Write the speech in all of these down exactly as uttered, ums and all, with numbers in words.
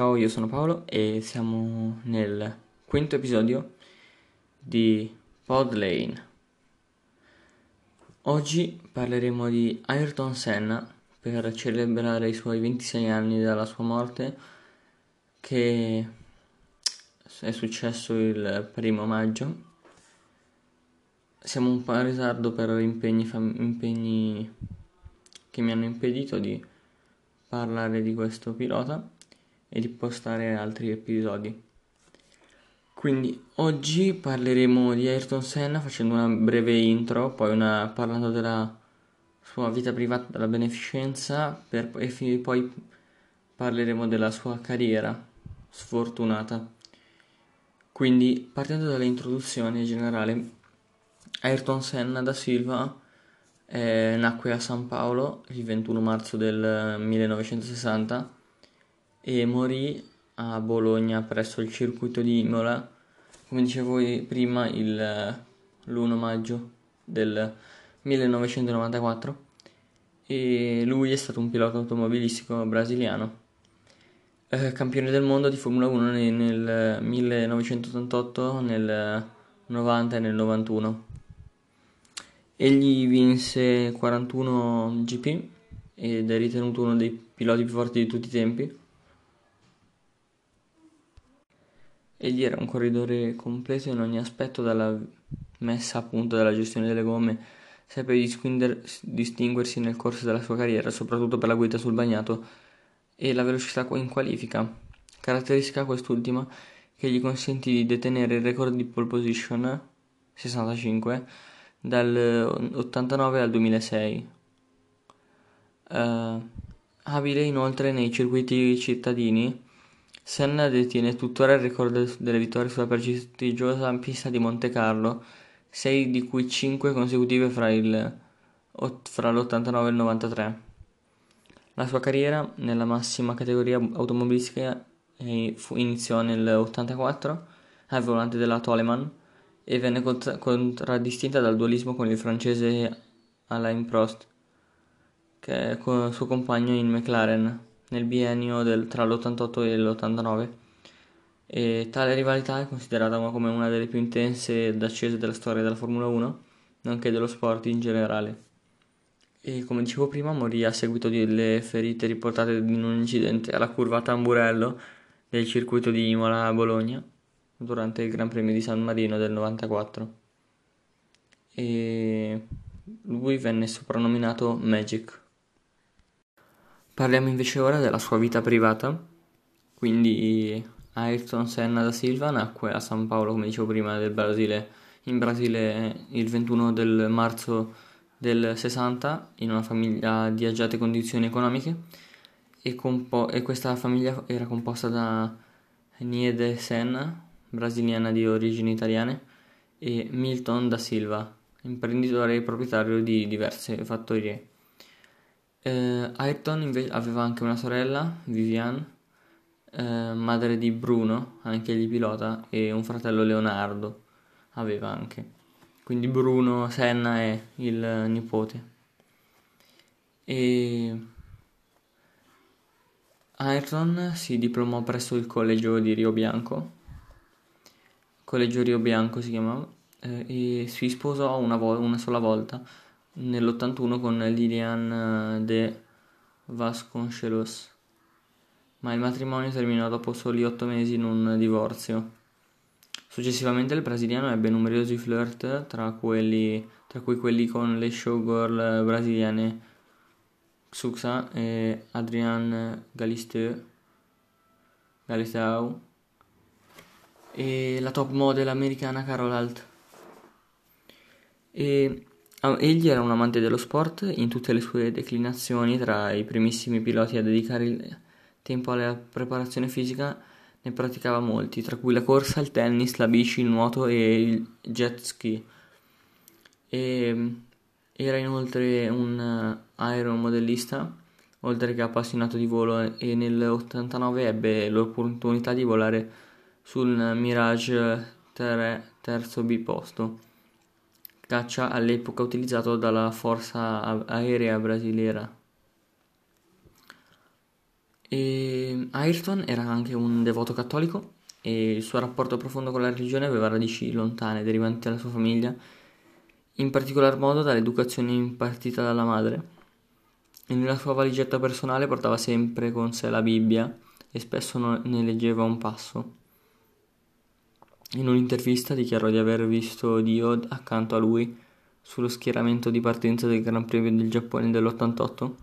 Ciao, io sono Paolo e siamo nel quinto episodio di Podlane. Oggi parleremo di Ayrton Senna per celebrare i suoi ventisei anni dalla sua morte, che è successo il primo maggio. Siamo un po' in ritardo per impegni, fam- impegni che mi hanno impedito di parlare di questo pilota e di postare altri episodi. Quindi oggi parleremo di Ayrton Senna facendo una breve intro, poi una, parlando della sua vita privata, della beneficenza, per, e f- poi parleremo della sua carriera sfortunata. Quindi, partendo dall'introduzione generale, Ayrton Senna da Silva eh, nacque a San Paolo il ventuno marzo del millenovecentosessanta e morì a Bologna presso il circuito di Imola, come dicevo prima, il, l'primo maggio del millenovecentonovantaquattro, e lui è stato un pilota automobilistico brasiliano, eh, campione del mondo di Formula uno nel, nel millenovecentottantotto, nel novanta e nel novantuno. Egli vinse quarantuno G P ed è ritenuto uno dei piloti più forti di tutti i tempi. Egli era un corridore completo in ogni aspetto, dalla messa a punto, dalla gestione delle gomme, seppe distinguersi nel corso della sua carriera, soprattutto per la guida sul bagnato e la velocità in qualifica, caratteristica quest'ultima che gli consentì di detenere il record di pole position sessantacinque dal ottantanove al duemilasei. Uh, abile inoltre nei circuiti cittadini, Senna detiene tuttora il record delle vittorie sulla prestigiosa pista di Monte Carlo, sei di cui cinque consecutive fra, il, fra l'ottantanove e il novantatré. La sua carriera nella massima categoria automobilistica iniziò nel ottantaquattro al volante della Toleman e venne contraddistinta dal dualismo con il francese Alain Prost, che è suo compagno in McLaren, nel biennio del, tra l'ottantotto e l'ottantanove, e tale rivalità è considerata come una delle più intense ed accese della storia della Formula uno, nonché dello sport in generale. E come dicevo prima, morì a seguito delle ferite riportate in un incidente alla curva Tamburello del circuito di Imola a Bologna durante il Gran Premio di San Marino del novantaquattro. E lui venne soprannominato Magic. Parliamo invece ora della sua vita privata. Quindi Ayrton Senna da Silva nacque a San Paolo, come dicevo prima, del Brasile, in Brasile il ventuno del marzo del sessanta, in una famiglia di agiate condizioni economiche, e, compo- e questa famiglia era composta da Niede Senna, brasiliana di origini italiane, e Milton da Silva, imprenditore e proprietario di diverse fattorie. Uh, Ayrton invece aveva anche una sorella, Vivian, uh, madre di Bruno, anche egli pilota, e un fratello, Leonardo, aveva anche. Quindi Bruno Senna è il nipote. E Ayrton si diplomò presso il collegio di Rio Bianco, collegio Rio Bianco si chiamava, eh, e si sposò una, vo- una sola volta, nell'ottantuno, con Lilian de Vasconcelos, ma il matrimonio terminò dopo soli otto mesi in un divorzio. Successivamente il brasiliano ebbe numerosi flirt, tra, quelli, tra cui quelli con le showgirl brasiliane Xuxa e Adriane Galisteu, Galisteu e la top model americana Carol Alt. E egli era un amante dello sport in tutte le sue declinazioni, tra i primissimi piloti a dedicare il tempo alla preparazione fisica ne praticava molti, tra cui la corsa, il tennis, la bici, il nuoto e il jet ski. E era inoltre un aeromodellista, oltre che appassionato di volo, e nell'ottantanove ebbe l'opportunità di volare sul Mirage tre, terzo B posto, caccia all'epoca utilizzato dalla forza aerea brasiliera. E Ayrton era anche un devoto cattolico e il suo rapporto profondo con la religione aveva radici lontane derivanti dalla sua famiglia, in particolar modo dall'educazione impartita dalla madre. E nella sua valigetta personale portava sempre con sé la Bibbia e spesso ne leggeva un passo. In un'intervista dichiarò di aver visto Dio accanto a lui sullo schieramento di partenza del Gran Premio del Giappone dell'ottantotto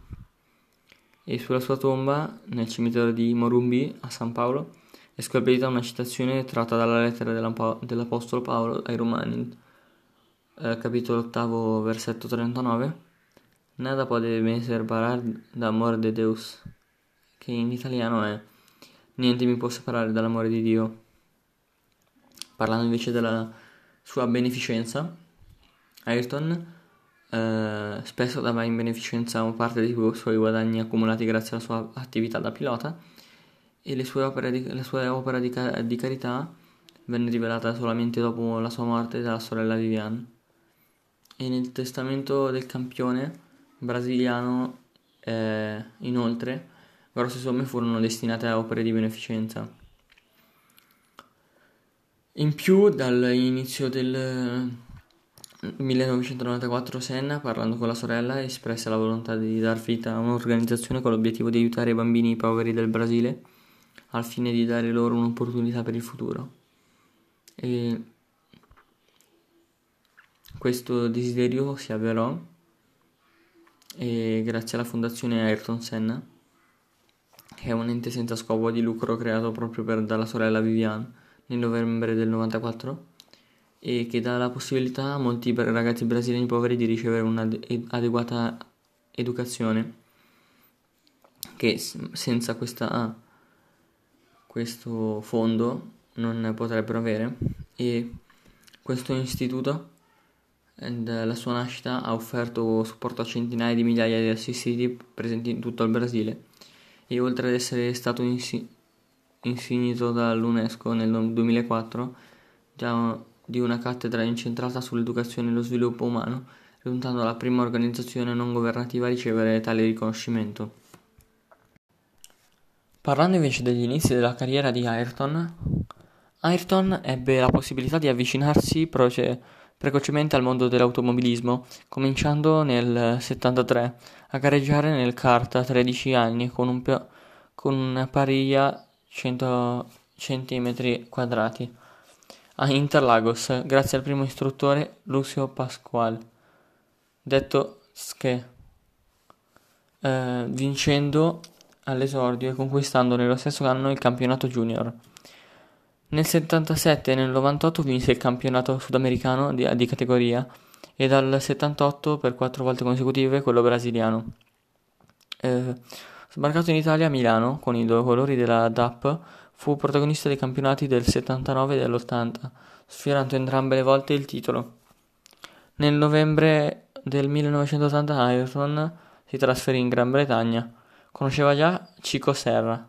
e sulla sua tomba nel cimitero di Morumbi a San Paolo è scolpita una citazione tratta dalla lettera dell'Apostolo Paolo ai Romani, eh, capitolo ottavo, versetto trentanove: "Nada pode me separar dall'amor de Deus", che in italiano è "Niente mi può separare dall'amore di Dio". Parlando invece della sua beneficenza, Ayrton eh, spesso dava in beneficenza una parte dei suoi guadagni accumulati grazie alla sua attività da pilota, e le sue opere di, la sua opera di, car- di carità venne rivelata solamente dopo la sua morte dalla sorella Vivian. E nel testamento del campione brasiliano eh, inoltre grosse somme furono destinate a opere di beneficenza. In più, dall'inizio del millenovecentonovantaquattro Senna, parlando con la sorella, espresse la volontà di dar vita a un'organizzazione con l'obiettivo di aiutare i bambini poveri del Brasile al fine di dare loro un'opportunità per il futuro. E questo desiderio si avverò e grazie alla Fondazione Ayrton Senna, che è un ente senza scopo di lucro creato proprio per, dalla sorella Vivian nel novembre del novantaquattro, e che dà la possibilità a molti ragazzi brasiliani poveri di ricevere un'adeguata educazione, che senza questa, questo fondo non potrebbero avere. E questo istituto, dalla sua nascita, ha offerto supporto a centinaia di migliaia di assistiti presenti in tutto il Brasile, e oltre ad essere stato in insignito dall'UNESCO nel duemilaquattro di una cattedra incentrata sull'educazione e lo sviluppo umano, risultando la prima organizzazione non governativa a ricevere tale riconoscimento. Parlando invece degli inizi della carriera di Ayrton, Ayrton ebbe la possibilità di avvicinarsi proce- precocemente al mondo dell'automobilismo, cominciando nel settantatré a gareggiare nel kart a tredici anni con, un pe- con una pariglia cento centimetri quadrati a Interlagos, grazie al primo istruttore Lucio Pasquale, detto Sche, eh, vincendo all'esordio e conquistando nello stesso anno il campionato junior. Nel settantasette e nel novantotto vinse il campionato sudamericano di, di categoria, e dal settantotto per quattro volte consecutive quello brasiliano. Eh, Sbarcato in Italia a Milano con i due colori della D A P, fu protagonista dei campionati del settantanove e dell'ottanta, sfiorando entrambe le volte il titolo. Nel novembre del millenovecentottanta Ayrton si trasferì in Gran Bretagna. Conosceva già Chico Serra,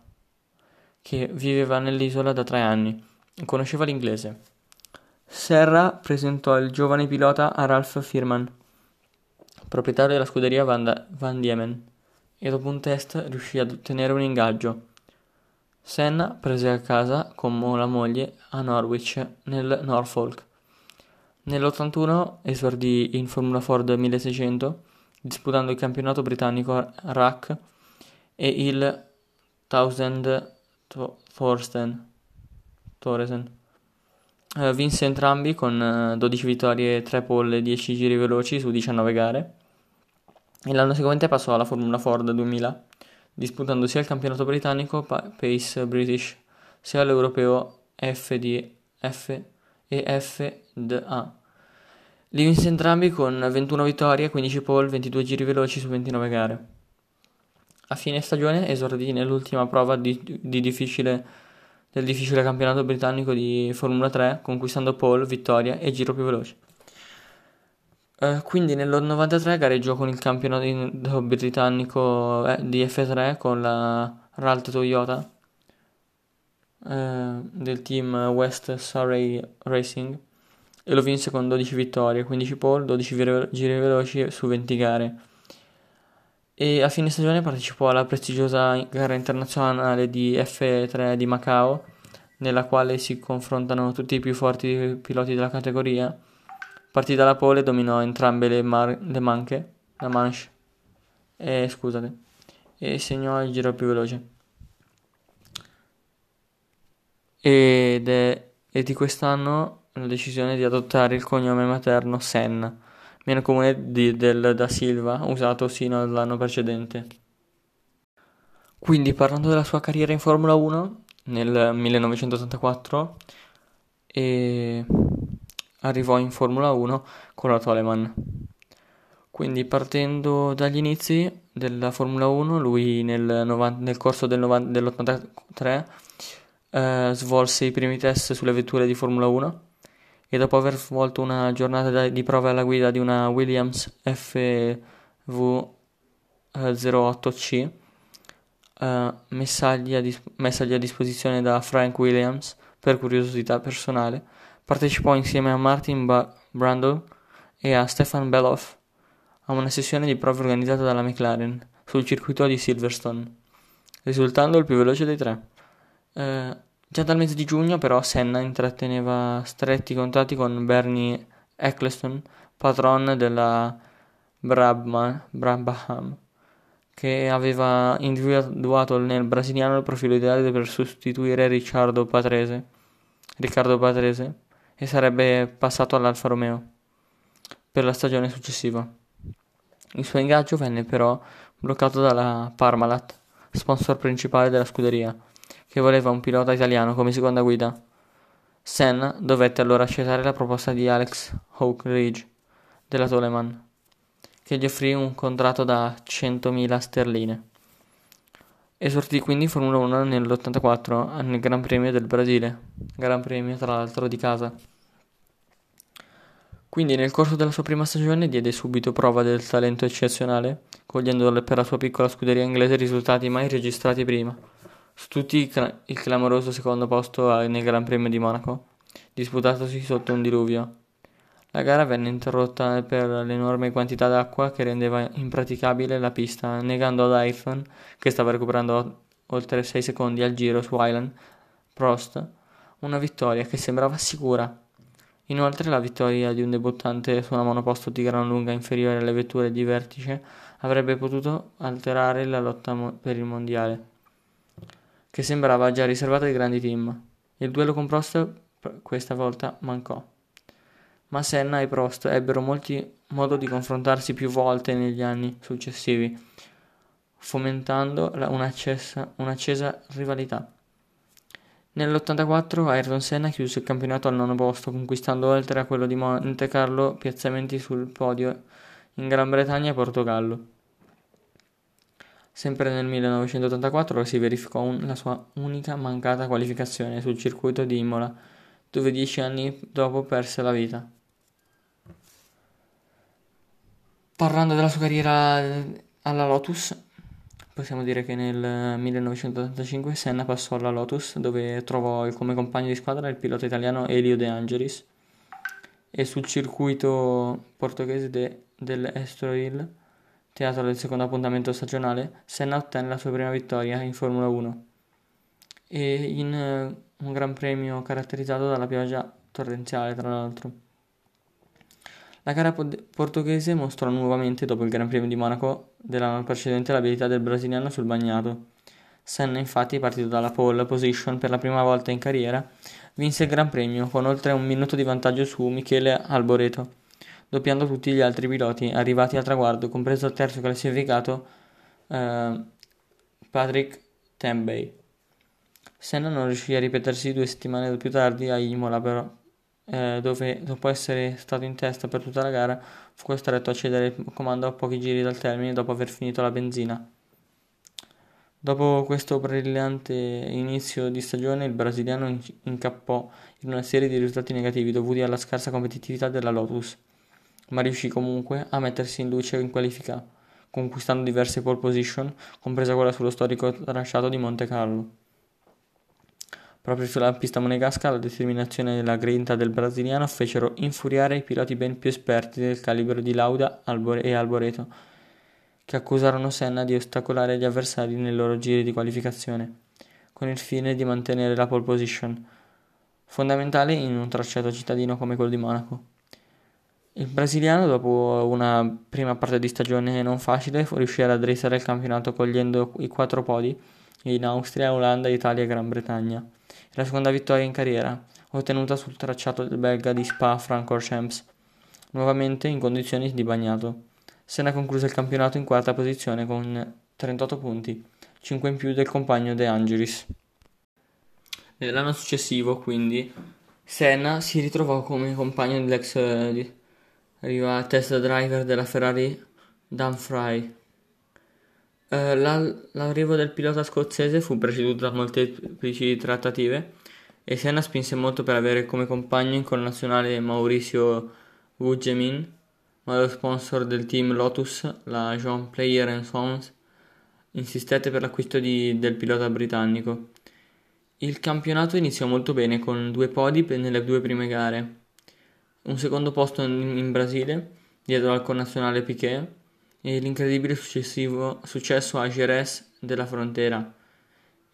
che viveva nell'isola da tre anni, e conosceva l'inglese. Serra presentò il giovane pilota a Ralph Firman, proprietario della scuderia Van, Van Diemen, e dopo un test riuscì ad ottenere un ingaggio. Senna prese a casa con la moglie a Norwich, nel Norfolk. Nell'ottantuno esordì in Formula Ford milleseicento, disputando il campionato britannico R A C e il Thousand Thorsten. Thorsten. Uh, vinse entrambi con dodici vittorie, tre pole e dieci giri veloci su diciannove gare. E l'anno seguente passò alla Formula Ford duemila, disputando sia il campionato britannico Pace British, sia l'europeo F D F e F D A. Li vinse entrambi con ventuno vittorie, quindici pole, ventidue giri veloci su ventinove gare. A fine stagione esordì nell'ultima prova di, di difficile, del difficile campionato britannico di Formula tre, conquistando pole, vittoria e giro più veloce. Uh, quindi nel novantatré gareggiò con il campionato britannico di F tre con la Ralt Toyota uh, del team West Surrey Racing, e lo vinse con dodici vittorie, quindici pole, dodici giri veloci su venti gare. e a fine stagione partecipò alla prestigiosa gara internazionale di F tre di Macao, nella quale si confrontano tutti i più forti piloti della categoria. Partita alla pole, dominò entrambe le, mar- le manche, la manche, eh, scusate, e segnò il giro più veloce. Ed è, è di quest'anno la decisione di adottare il cognome materno Senna, meno comune di, del da Silva, usato sino all'anno precedente. Quindi, parlando della sua carriera in Formula uno, nel millenovecentottantaquattro e arrivò in Formula uno con la Toleman. Quindi, partendo dagli inizi della Formula uno, lui nel, novanta, nel corso del novanta, dell'ottantatré eh, svolse i primi test sulle vetture di Formula uno e dopo aver svolto una giornata di prove alla guida di una Williams F V zero otto C Uh, messa agli a dis- messagli a disposizione da Frank Williams per curiosità personale, partecipò insieme a Martin ba- Brundle e a Stefan Beloff a una sessione di prove organizzata dalla McLaren sul circuito di Silverstone, risultando il più veloce dei tre. Uh, già dal mese di giugno però Senna intratteneva stretti contatti con Bernie Eccleston, patron della Brabham, Brabham. che aveva individuato nel brasiliano il profilo ideale per sostituire Riccardo Patrese, Riccardo Patrese e sarebbe passato all'Alfa Romeo per la stagione successiva. Il suo ingaggio venne però bloccato dalla Parmalat, sponsor principale della scuderia, che voleva un pilota italiano come seconda guida. Senna dovette allora accettare la proposta di Alex Hawkeridge della Toleman, che gli offrì un contratto da centomila sterline. Esortì quindi in Formula uno nell'ottantaquattro nel Gran Premio del Brasile, Gran Premio tra l'altro di casa. Quindi nel corso della sua prima stagione diede subito prova del talento eccezionale, cogliendo per la sua piccola scuderia inglese risultati mai registrati prima, su tutti il clamoroso secondo posto nel Gran Premio di Monaco, disputatosi sotto un diluvio. La gara venne interrotta per l'enorme quantità d'acqua che rendeva impraticabile la pista, negando ad Ayrton, che stava recuperando oltre sei secondi al giro su Alain Prost, una vittoria che sembrava sicura. Inoltre la vittoria di un debuttante su una monoposto di gran lunga inferiore alle vetture di vertice avrebbe potuto alterare la lotta per il mondiale, che sembrava già riservata ai grandi team. Il duello con Prost questa volta mancò, ma Senna e Prost ebbero molti modo di confrontarsi più volte negli anni successivi, fomentando la, un'accesa, un'accesa rivalità. Nell'ottantaquattro Ayrton Senna chiuse il campionato al nono posto, conquistando oltre a quello di Monte Carlo piazzamenti sul podio in Gran Bretagna e Portogallo. Sempre nel millenovecentottantaquattro si verificò un, la sua unica mancata qualificazione sul circuito di Imola, dove dieci anni dopo perse la vita. Parlando della sua carriera alla Lotus, possiamo dire che nel millenovecentottantacinque Senna passò alla Lotus, dove trovò come compagno di squadra il pilota italiano Elio De Angelis, e sul circuito portoghese de, dell'Estoril, teatro del secondo appuntamento stagionale, Senna ottenne la sua prima vittoria in Formula uno e in un gran premio caratterizzato dalla pioggia torrenziale, tra l'altro. La gara portoghese mostrò nuovamente, dopo il Gran Premio di Monaco dell'anno precedente, l'abilità del brasiliano sul bagnato. Senna, infatti, partito dalla pole position per la prima volta in carriera, vinse il Gran Premio con oltre un minuto di vantaggio su Michele Alboreto, doppiando tutti gli altri piloti arrivati al traguardo, compreso il terzo classificato eh, Patrick Tambay. Senna non riuscì a ripetersi due settimane più tardi a Imola, però, eh, dove dopo essere stato in testa per tutta la gara fu costretto a cedere il comando a pochi giri dal termine dopo aver finito la benzina. Dopo questo brillante inizio di stagione, il brasiliano incappò in una serie di risultati negativi dovuti alla scarsa competitività della Lotus, ma riuscì comunque a mettersi in luce in qualifica, conquistando diverse pole position, compresa quella sullo storico tracciato di Monte Carlo. Proprio sulla pista monegasca la determinazione e la grinta del brasiliano fecero infuriare i piloti ben più esperti del calibro di Lauda e Alboreto, che accusarono Senna di ostacolare gli avversari nei loro giri di qualificazione, con il fine di mantenere la pole position, fondamentale in un tracciato cittadino come quello di Monaco. Il brasiliano, dopo una prima parte di stagione non facile, riuscì ad addrizzare il campionato cogliendo i quattro podi in Austria, Olanda, Italia e Gran Bretagna. La seconda vittoria in carriera, ottenuta sul tracciato del belga di Spa-Francorchamps, nuovamente in condizioni di bagnato. Senna concluse il campionato in quarta posizione con trentotto punti, cinque in più del compagno De Angelis. Nell'anno successivo, quindi, Senna si ritrovò come compagno dell'ex eh, arriva test driver della Ferrari Dumfries. Eh, la, l'arrivo del pilota scozzese fu preceduto da molteplici trattative e Senna spinse molto per avere come compagno in connazionale Maurizio Gugemin, ma lo sponsor del team Lotus, la John Player and Sons, insistette per l'acquisto di, del pilota britannico. Il campionato iniziò molto bene con due podi nelle due prime gare, un secondo posto in, in Brasile dietro al connazionale Piquet e l'incredibile successivo, successo a Jerez della Frontera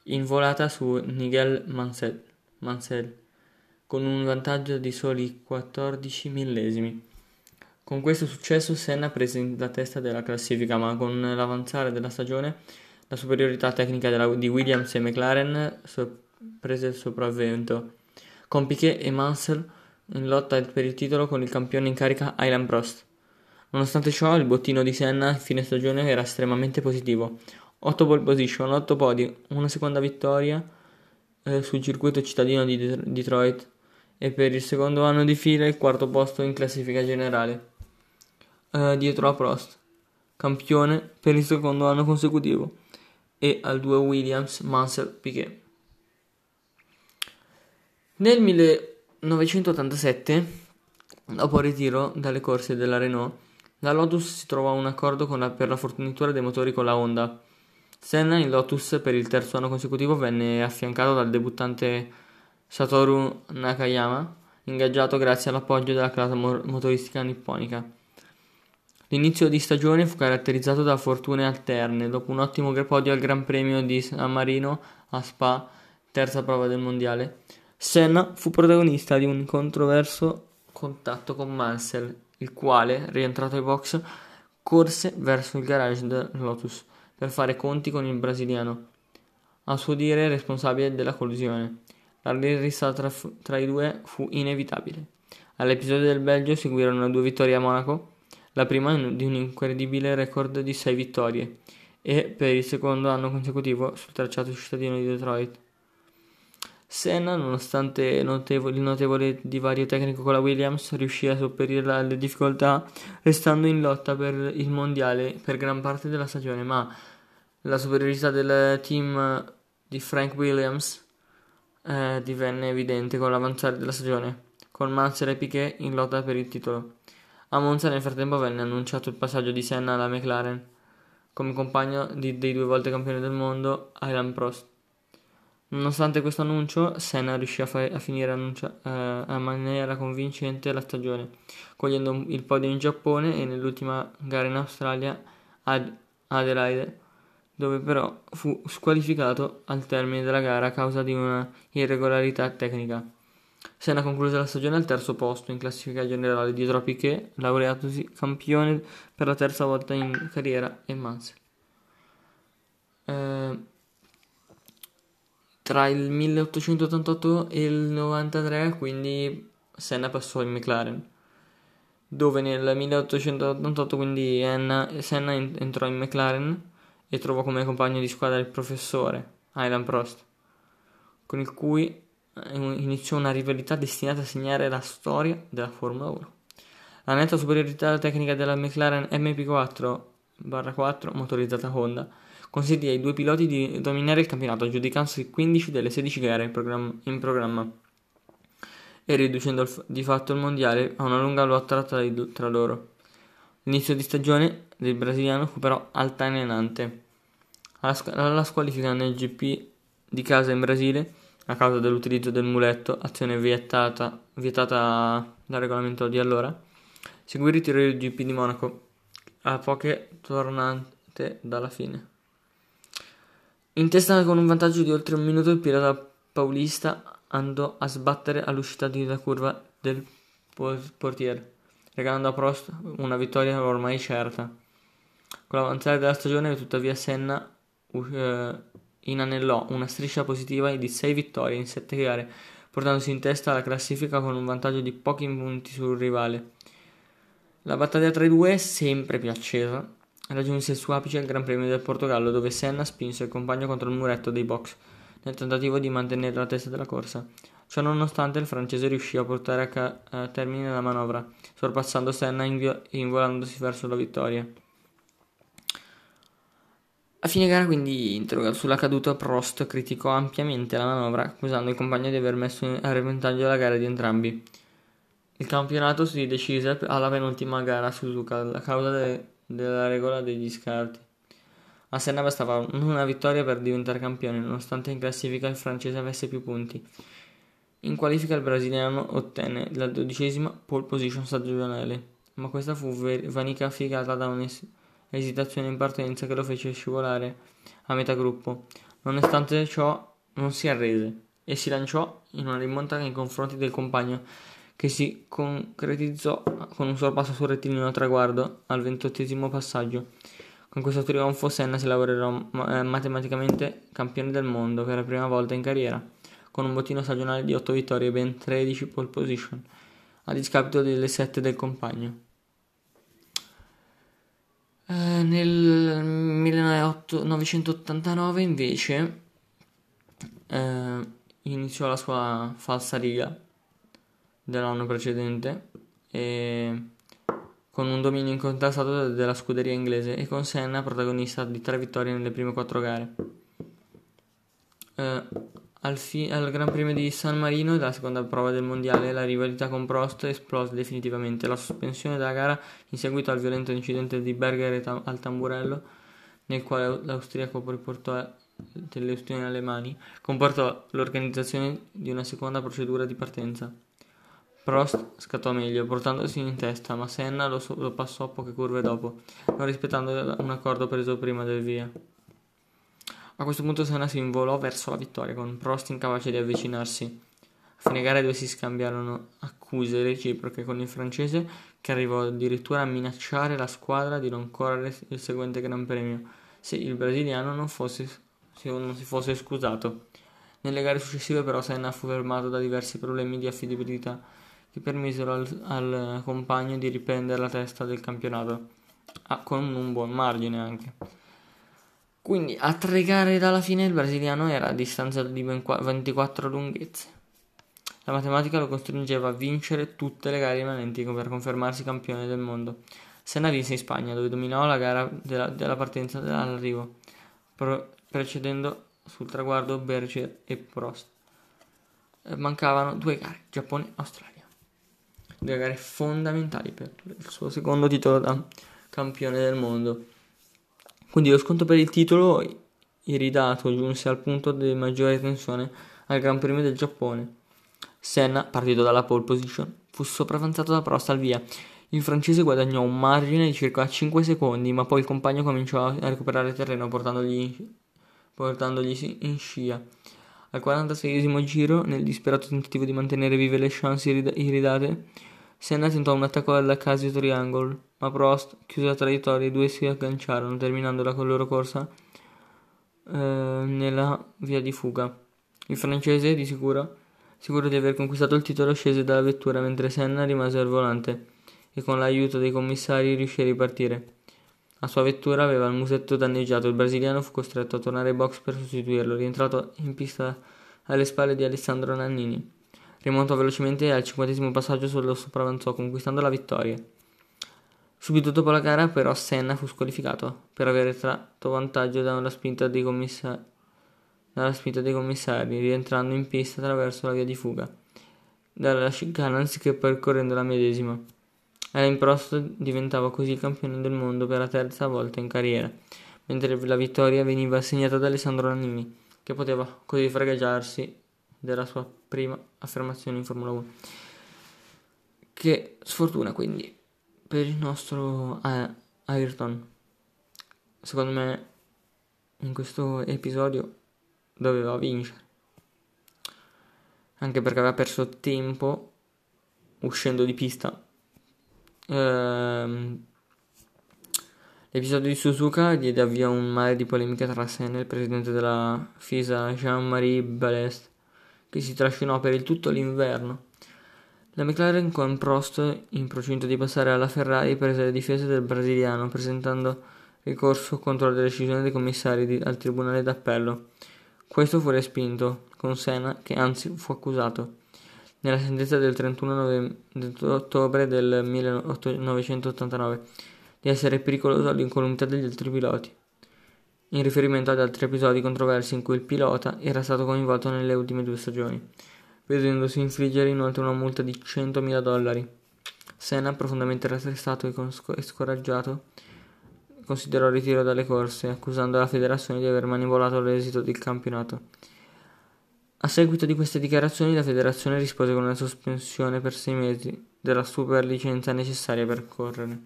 in volata su Nigel Mansell, Mansell con un vantaggio di soli quattordici millesimi. Con questo successo Senna prese la testa della classifica, ma con l'avanzare della stagione la superiorità tecnica della, di Williams e McLaren so, prese il sopravvento, con Piquet e Mansell in lotta per il titolo con il campione in carica Alain Prost. Nonostante ciò, il bottino di Senna a fine stagione era estremamente positivo: otto pole position, otto podi, una seconda vittoria eh, sul circuito cittadino di Det- Detroit e per il secondo anno di fila il quarto posto in classifica generale, eh, dietro a Prost, campione per il secondo anno consecutivo, e al duo Williams, Mansell, Piquet. Nel millenovecentottantasette, dopo il ritiro dalle corse della Renault, la Lotus si trovò a un accordo con la, per la fornitura dei motori con la Honda. Senna in Lotus per il terzo anno consecutivo venne affiancato dal debuttante Satoru Nakayama, ingaggiato grazie all'appoggio della classe motoristica nipponica. L'inizio di stagione fu caratterizzato da fortune alterne, dopo un ottimo podio al Gran Premio di San Marino a Spa, terza prova del mondiale. Senna fu protagonista di un controverso contatto con Mansell, il quale, rientrato ai box, corse verso il garage del Lotus per fare conti con il brasiliano, a suo dire responsabile della collusione. La rissa tra, tra i due fu inevitabile. All'episodio del Belgio seguirono due vittorie a Monaco, la prima di un incredibile record di sei vittorie, e per il secondo anno consecutivo sul tracciato cittadino di Detroit. Senna, nonostante il notevole divario tecnico con la Williams, riuscì a sopperire alle difficoltà restando in lotta per il mondiale per gran parte della stagione, ma la superiorità del team di Frank Williams eh, divenne evidente con l'avanzare della stagione, con Mansell e Piquet in lotta per il titolo. A Monza nel frattempo venne annunciato il passaggio di Senna alla McLaren come compagno di, dei due volte campione del mondo Alain Prost. Nonostante questo annuncio, Senna riuscì a, fa- a finire annuncia- eh, a maniera convincente la stagione, cogliendo il podio in Giappone e nell'ultima gara in Australia ad Adelaide, dove però fu squalificato al termine della gara a causa di una irregolarità tecnica. Senna concluse la stagione al terzo posto in classifica generale dietro a Piquet, laureatosi campione per la terza volta in carriera, e Mansell. Eh... Tra il milleottocentottantotto e il millenovecentonovantatré, quindi, Senna passò in McLaren, dove nel milleottocentottantotto quindi Senna entrò in McLaren e trovò come compagno di squadra il professore Alain Prost, con il cui iniziò una rivalità destinata a segnare la storia della Formula uno. La netta superiorità tecnica della McLaren M P quattro quattro motorizzata Honda consentì ai due piloti di dominare il campionato, giudicandosi quindici delle sedici gare in, program- in programma e riducendo il f- di fatto il mondiale a una lunga lotta tra, i- tra loro. L'inizio di stagione del brasiliano fu però altalenante. Alla, sc- alla squalifica nel G P di casa in Brasile, a causa dell'utilizzo del muletto, azione vietata, vietata dal regolamento di allora, seguì il ritiro del G P di Monaco a poche tornate parte dalla fine. In testa con un vantaggio di oltre un minuto, il pilota paulista andò a sbattere all'uscita di una curva del portiere, regalando a Prost una vittoria ormai certa. Con l'avanzare della stagione, tuttavia, Senna uh, inanellò una striscia positiva di sei vittorie in sette gare, portandosi in testa alla classifica con un vantaggio di pochi punti sul rivale. La battaglia tra i due, sempre più accesa, raggiunse il suo apice al Gran Premio del Portogallo, dove Senna spinse il compagno contro il muretto dei box nel tentativo di mantenere la testa della corsa. Ciò nonostante, il francese riuscì a portare a, ca- a termine la manovra, sorpassando Senna e invio- involandosi verso la vittoria. A fine gara, quindi, interrogato sulla caduta, Prost criticò ampiamente la manovra, accusando il compagno di aver messo a repentaglio la gara di entrambi. Il campionato si decise alla penultima gara a Suzuka a causa de- della regola degli scarti. A Senna bastava una vittoria per diventare campione, nonostante in classifica il francese avesse più punti. In qualifica il brasiliano ottenne la dodicesima pole position stagionale, ma questa fu ver- vanica figata da un'esitazione in partenza che lo fece scivolare a metà gruppo. Nonostante ciò non si arrese e si lanciò in una rimonta nei confronti del compagno, che si concretizzò con un sorpasso sul rettilineo a traguardo al ventottesimo passaggio. Con questo trionfo Senna si lavorerà eh, matematicamente campione del mondo per la prima volta in carriera, con un bottino stagionale di otto vittorie e ben tredici pole position, a discapito delle sette del compagno. Eh, nel millenovecentottantanove invece eh, iniziò la sua falsariga dell'anno precedente, e con un dominio incontestato della scuderia inglese e con Senna protagonista di tre vittorie nelle prime quattro gare. Eh, Al, fi- al Gran Premio di San Marino, la seconda prova del mondiale, la rivalità con Prost esplose definitivamente. La sospensione della gara in seguito al violento incidente di Berger e tam- al Tamburello, nel quale l'austriaco riportò delle ustioni alle mani, comportò l'organizzazione di una seconda procedura di partenza. Prost scattò meglio, portandosi in testa, ma Senna lo, so- lo passò poche curve dopo, non rispettando un accordo preso prima del via. A questo punto Senna si involò verso la vittoria, con Prost incapace di avvicinarsi. A fine gara i due si scambiarono accuse reciproche, con il francese che arrivò addirittura a minacciare la squadra di non correre il seguente Gran Premio se il brasiliano non, fosse, se non si fosse scusato. Nelle gare successive però Senna fu fermato da diversi problemi di affidabilità che permisero al, al compagno di riprendere la testa del campionato, ah, con un buon margine anche. Quindi a tre gare dalla fine il brasiliano era a distanza di ben ventiquattro lunghezze. La matematica lo costringeva a vincere tutte le gare rimanenti per confermarsi campione del mondo. Senna vinse in Spagna, dove dominò la gara della, della partenza all'arrivo, pro- precedendo sul traguardo Berger e Prost. Mancavano due gare, Giappone e Australia. Due gare fondamentali per il suo secondo titolo da campione del mondo. Quindi lo scontro per il titolo iridato giunse al punto di maggiore tensione al Gran Premio del Giappone. Senna, partito dalla pole position, fu sopravanzato da Prost al via. Il francese guadagnò un margine di circa cinque secondi, ma poi il compagno cominciò a recuperare terreno portandogli, portandogli in scia. Al quarantaseiesimo giro, nel disperato tentativo di mantenere vive le chance iridate, Senna tentò un attacco alla Casio Triangle, ma Prost chiuse la traiettoria e i due si agganciarono, terminando la loro corsa eh, nella via di fuga. Il francese, di sicuro, sicuro di aver conquistato il titolo, scese dalla vettura mentre Senna rimase al volante e con l'aiuto dei commissari riuscì a ripartire. La sua vettura aveva il musetto danneggiato, il brasiliano fu costretto a tornare ai box per sostituirlo, rientrato in pista alle spalle di Alessandro Nannini. Rimontò velocemente al cinquantesimo passaggio solo sopravanzò, conquistando la vittoria. Subito dopo la gara, però, Senna fu squalificato per aver tratto vantaggio dalla spinta dei commissari, dalla spinta dei commissari rientrando in pista attraverso la via di fuga dalla chicane anziché percorrendo la medesima. Alain Prost diventava così il campione del mondo per la terza volta in carriera, mentre la vittoria veniva assegnata da Alessandro Nannini, che poteva così fregiarsi della sua prima affermazione in Formula uno. Che sfortuna quindi per il nostro eh, Ayrton, secondo me in questo episodio doveva vincere, anche perché aveva perso tempo uscendo di pista. Ehm, l'episodio di Suzuka diede avvia un mare di polemiche tra Senna e il presidente della F I S A, Jean-Marie Ballest, che si trascinò per il tutto l'inverno. La McLaren, con Prost in procinto di passare alla Ferrari, prese le difese del brasiliano, presentando ricorso contro la decisione dei commissari di, al tribunale d'appello. Questo fu respinto, con Senna che anzi fu accusato. Nella sentenza del trentuno ottobre del millenovecentottantanove di essere pericoloso all'incolumità degli altri piloti, in riferimento ad altri episodi controversi in cui il pilota era stato coinvolto nelle ultime due stagioni, vedendosi infliggere inoltre una multa di centomila dollari. Senna, profondamente rattristato e, consco- e scoraggiato, considerò il ritiro dalle corse, accusando la federazione di aver manipolato l'esito del campionato. A seguito di queste dichiarazioni, la federazione rispose con una sospensione per sei mesi della superlicenza necessaria per correre.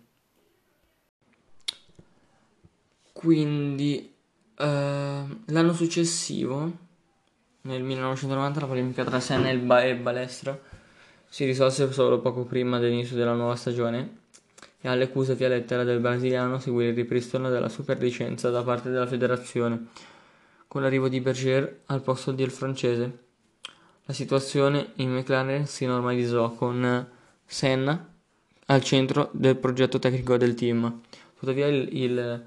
Quindi eh, l'anno successivo, nel millenovecentonovanta, la polemica tra Senna e Ballestra si risolse solo poco prima dell'inizio della nuova stagione, e alle accuse via lettera del brasiliano seguì il ripristino della superlicenza da parte della federazione, con l'arrivo di Berger al posto del francese. La situazione in McLaren si normalizzò, con Senna al centro del progetto tecnico del team. Tuttavia il... il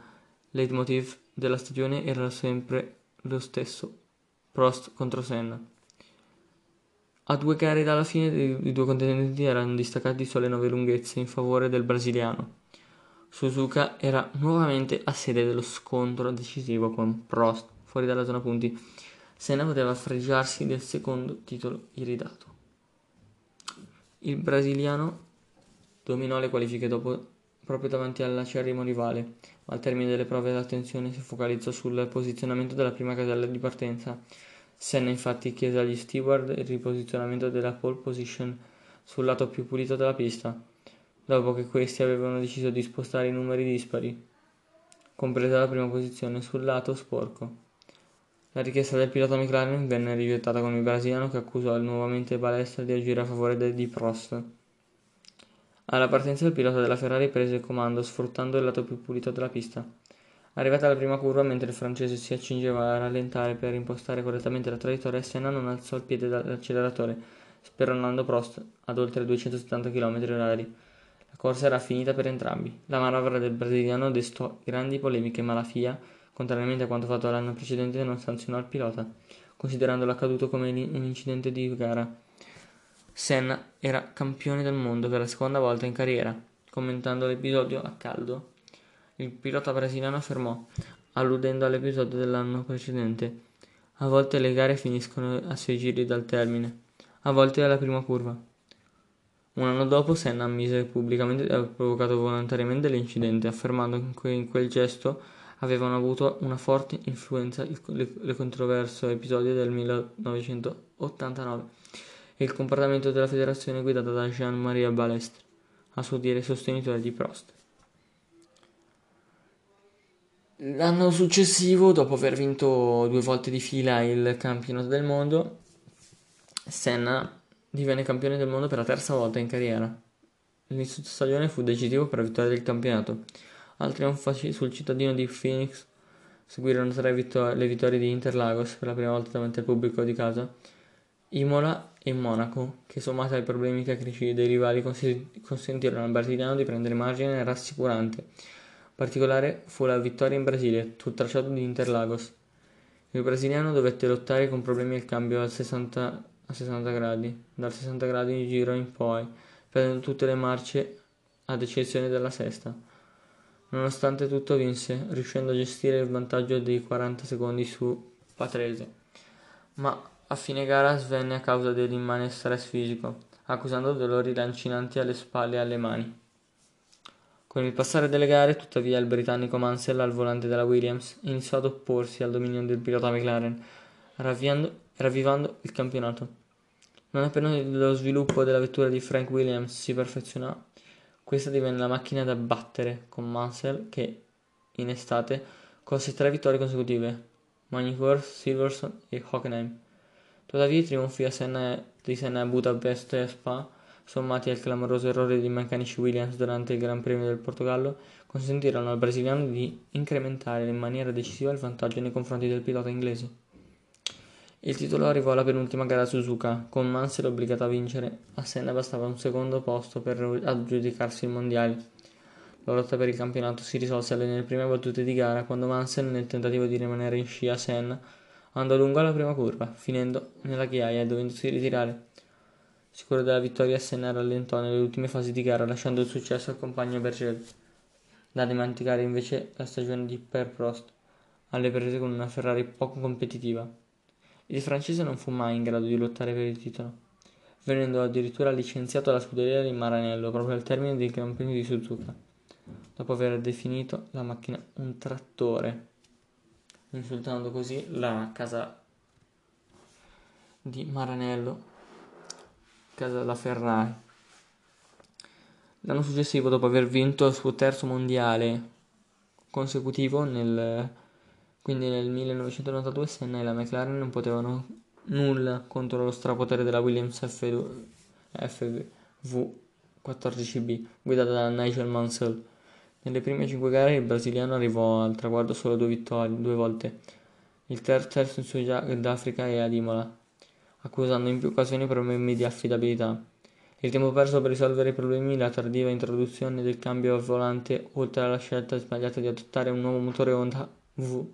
leitmotiv della stagione era sempre lo stesso: Prost contro Senna. A due gare dalla fine i due contendenti erano distaccati sole nove lunghezze in favore del brasiliano. Suzuka era nuovamente a sede dello scontro decisivo, con Prost fuori dalla zona punti. Senna poteva fregiarsi del secondo titolo iridato. Il brasiliano dominò le qualifiche dopo proprio davanti all'acerrimo rivale, ma al termine delle prove l'attenzione si focalizzò sul posizionamento della prima casella di partenza. Senna infatti chiese agli steward il riposizionamento della pole position sul lato più pulito della pista, dopo che questi avevano deciso di spostare i numeri dispari, compresa la prima posizione, sul lato sporco. La richiesta del pilota McLaren venne rigettata, con il brasiliano che accusò nuovamente Ballestra di agire a favore de- di Prost. Alla partenza il pilota della Ferrari prese il comando sfruttando il lato più pulito della pista. Arrivata alla prima curva, mentre il francese si accingeva a rallentare per impostare correttamente la traiettoria, Senna non alzò il piede dall'acceleratore, sperando Prost ad oltre duecentosettanta chilometri orari. La corsa era finita per entrambi. La manovra del brasiliano destò grandi polemiche, ma la F I A, contrariamente a quanto fatto l'anno precedente, non sanzionò il pilota, considerando l'accaduto come un incidente di gara. Senna era campione del mondo per la seconda volta in carriera. Commentando l'episodio a caldo, il pilota brasiliano affermò, alludendo all'episodio dell'anno precedente: "A volte le gare finiscono a sei giri dal termine, a volte alla prima curva". Un anno dopo Senna ammise pubblicamente di aver provocato volontariamente l'incidente, affermando che in quel gesto avevano avuto una forte influenza le controverso episodio del millenovecentottantanove. Il comportamento della federazione guidata da Jean-Marie Ballestre, a suo dire sostenitore di Prost. L'anno successivo, dopo aver vinto due volte di fila il campionato del mondo, Senna divenne campione del mondo per la terza volta in carriera. L'inizio stagione fu decisivo per la vittoria del campionato. Al trionfo sul cittadino di Phoenix seguirono tre vittor- le vittorie di Interlagos, per la prima volta davanti al pubblico di casa, Imola e Monaco, che sommate ai problemi tecnici dei rivali consentirono al brasiliano di prendere margine rassicurante. Particolare fu la vittoria in Brasile, sul tracciato di Interlagos. Il brasiliano dovette lottare con problemi al cambio al sessanta, a sessanta gradi, dal sessanta gradi in giro in poi, perdendo tutte le marce ad eccezione della sesta. Nonostante tutto vinse, riuscendo a gestire il vantaggio di quaranta secondi su Patrese, ma a fine gara svenne a causa dell'immane stress fisico, accusando dolori lancinanti alle spalle e alle mani. Con il passare delle gare, tuttavia, il britannico Mansell, al volante della Williams, iniziò ad opporsi al dominio del pilota McLaren, ravvivando il campionato. Non appena lo sviluppo della vettura di Frank Williams si perfezionò, questa divenne la macchina da battere, con Mansell che, in estate, con sei tre vittorie consecutive, Magny-Cours, Silverstone e Hockenheim. Tuttavia i trionfi a Senna, di Senna a Budapest e a Spa, sommati al clamoroso errore dei meccanici Williams durante il Gran Premio del Portogallo, consentirono al brasiliano di incrementare in maniera decisiva il vantaggio nei confronti del pilota inglese. Il titolo arrivò alla penultima gara a Suzuka, con Mansell obbligata a vincere. A Senna bastava un secondo posto per aggiudicarsi il mondiale. La lotta per il campionato si risolse alle nelle prime battute di gara, quando Mansell, nel tentativo di rimanere in scia a Senna, andò lungo alla prima curva, finendo nella ghiaia e dovendosi ritirare. Sicuro della vittoria, Senna rallentò nelle ultime fasi di gara, lasciando il successo al compagno Berger. Da dimenticare invece la stagione di Pierre Prost, alle prese con una Ferrari poco competitiva. Il francese non fu mai in grado di lottare per il titolo, venendo addirittura licenziato dalla scuderia di Maranello proprio al termine del Gran Premio di Suzuka, dopo aver definito la macchina un trattore, insultando così la casa di Maranello, casa della Ferrari. L'anno successivo, dopo aver vinto il suo terzo mondiale consecutivo, nel, quindi nel millenovecentonovantadue, Senna e la McLaren non potevano nulla contro lo strapotere della Williams F V quattordici B guidata da Nigel Mansell. Nelle prime cinque gare il brasiliano arrivò al traguardo solo due vittorie, due volte, il ter- terzo in Sudafrica e ad Imola, accusando in più occasioni problemi di affidabilità. Il tempo perso per risolvere i problemi, la tardiva introduzione del cambio al volante, oltre alla scelta sbagliata di adottare un nuovo motore Honda V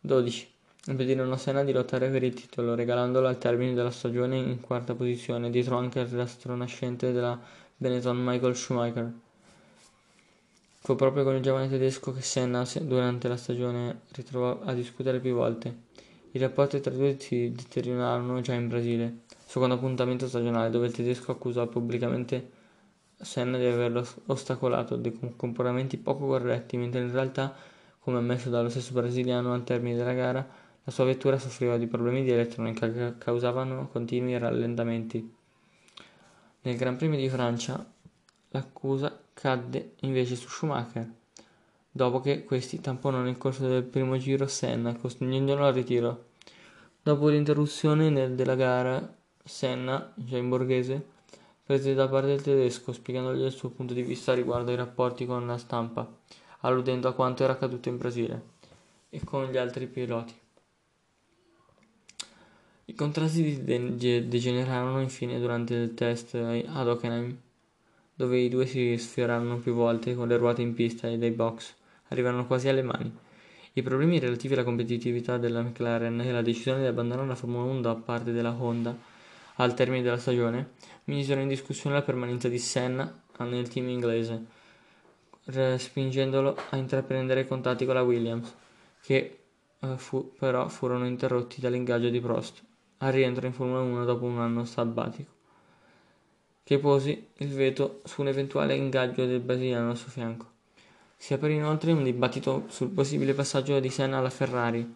dodici, impedirono a Senna di lottare per il titolo, regalandolo al termine della stagione in quarta posizione, dietro anche l'astro nascente della Benetton Michael Schumacher. Fu proprio con il giovane tedesco che Senna durante la stagione ritrovò a discutere più volte. I rapporti tra i due si deteriorarono già in Brasile, secondo appuntamento stagionale, dove il tedesco accusò pubblicamente Senna di averlo ostacolato dei comportamenti poco corretti, mentre in realtà, come ammesso dallo stesso brasiliano al termine della gara, la sua vettura soffriva di problemi di elettronica che causavano continui rallentamenti. Nel Gran Premio di Francia l'accusa cadde invece su Schumacher, dopo che questi tamponò nel corso del primo giro Senna, costringendolo al ritiro. Dopo l'interruzione nel, della gara, Senna, già in borghese, prese da parte del tedesco, spiegandogli il suo punto di vista riguardo ai rapporti con la stampa, alludendo a quanto era accaduto in Brasile e con gli altri piloti. I contrasti degenerarono infine durante il test ad Hockenheim, dove i due si sfiorarono più volte con le ruote in pista e dai box, arrivarono quasi alle mani. I problemi relativi alla competitività della McLaren e la decisione di abbandonare la Formula uno da parte della Honda al termine della stagione misero in discussione la permanenza di Senna nel team inglese, spingendolo a intraprendere contatti con la Williams, che eh, fu, però furono interrotti dall'ingaggio di Prost al rientro in Formula uno dopo un anno sabbatico, che pose il veto su un eventuale ingaggio del brasiliano al suo fianco. Si aprì inoltre un dibattito sul possibile passaggio di Senna alla Ferrari,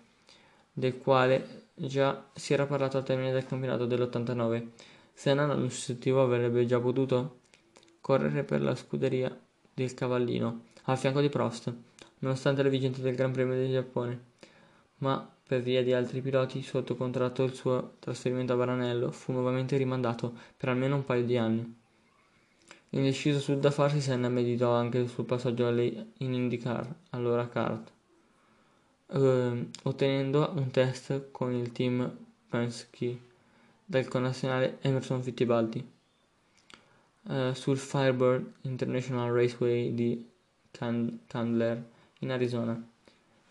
del quale già si era parlato al termine del campionato dell'ottantanove. Senna l'anno successivo avrebbe già potuto correre per la scuderia del Cavallino, al fianco di Prost, nonostante la vigenza del Gran Premio del Giappone, ma per via di altri piloti sotto contratto il suo trasferimento a Maranello fu nuovamente rimandato per almeno un paio di anni. Indeciso sul da farsi, Senna meditò anche sul passaggio in IndyCar, allora kart, eh, ottenendo un test con il team Penske del connazionale Emerson Fittipaldi eh, sul Firebird International Raceway di Chandler, in Arizona.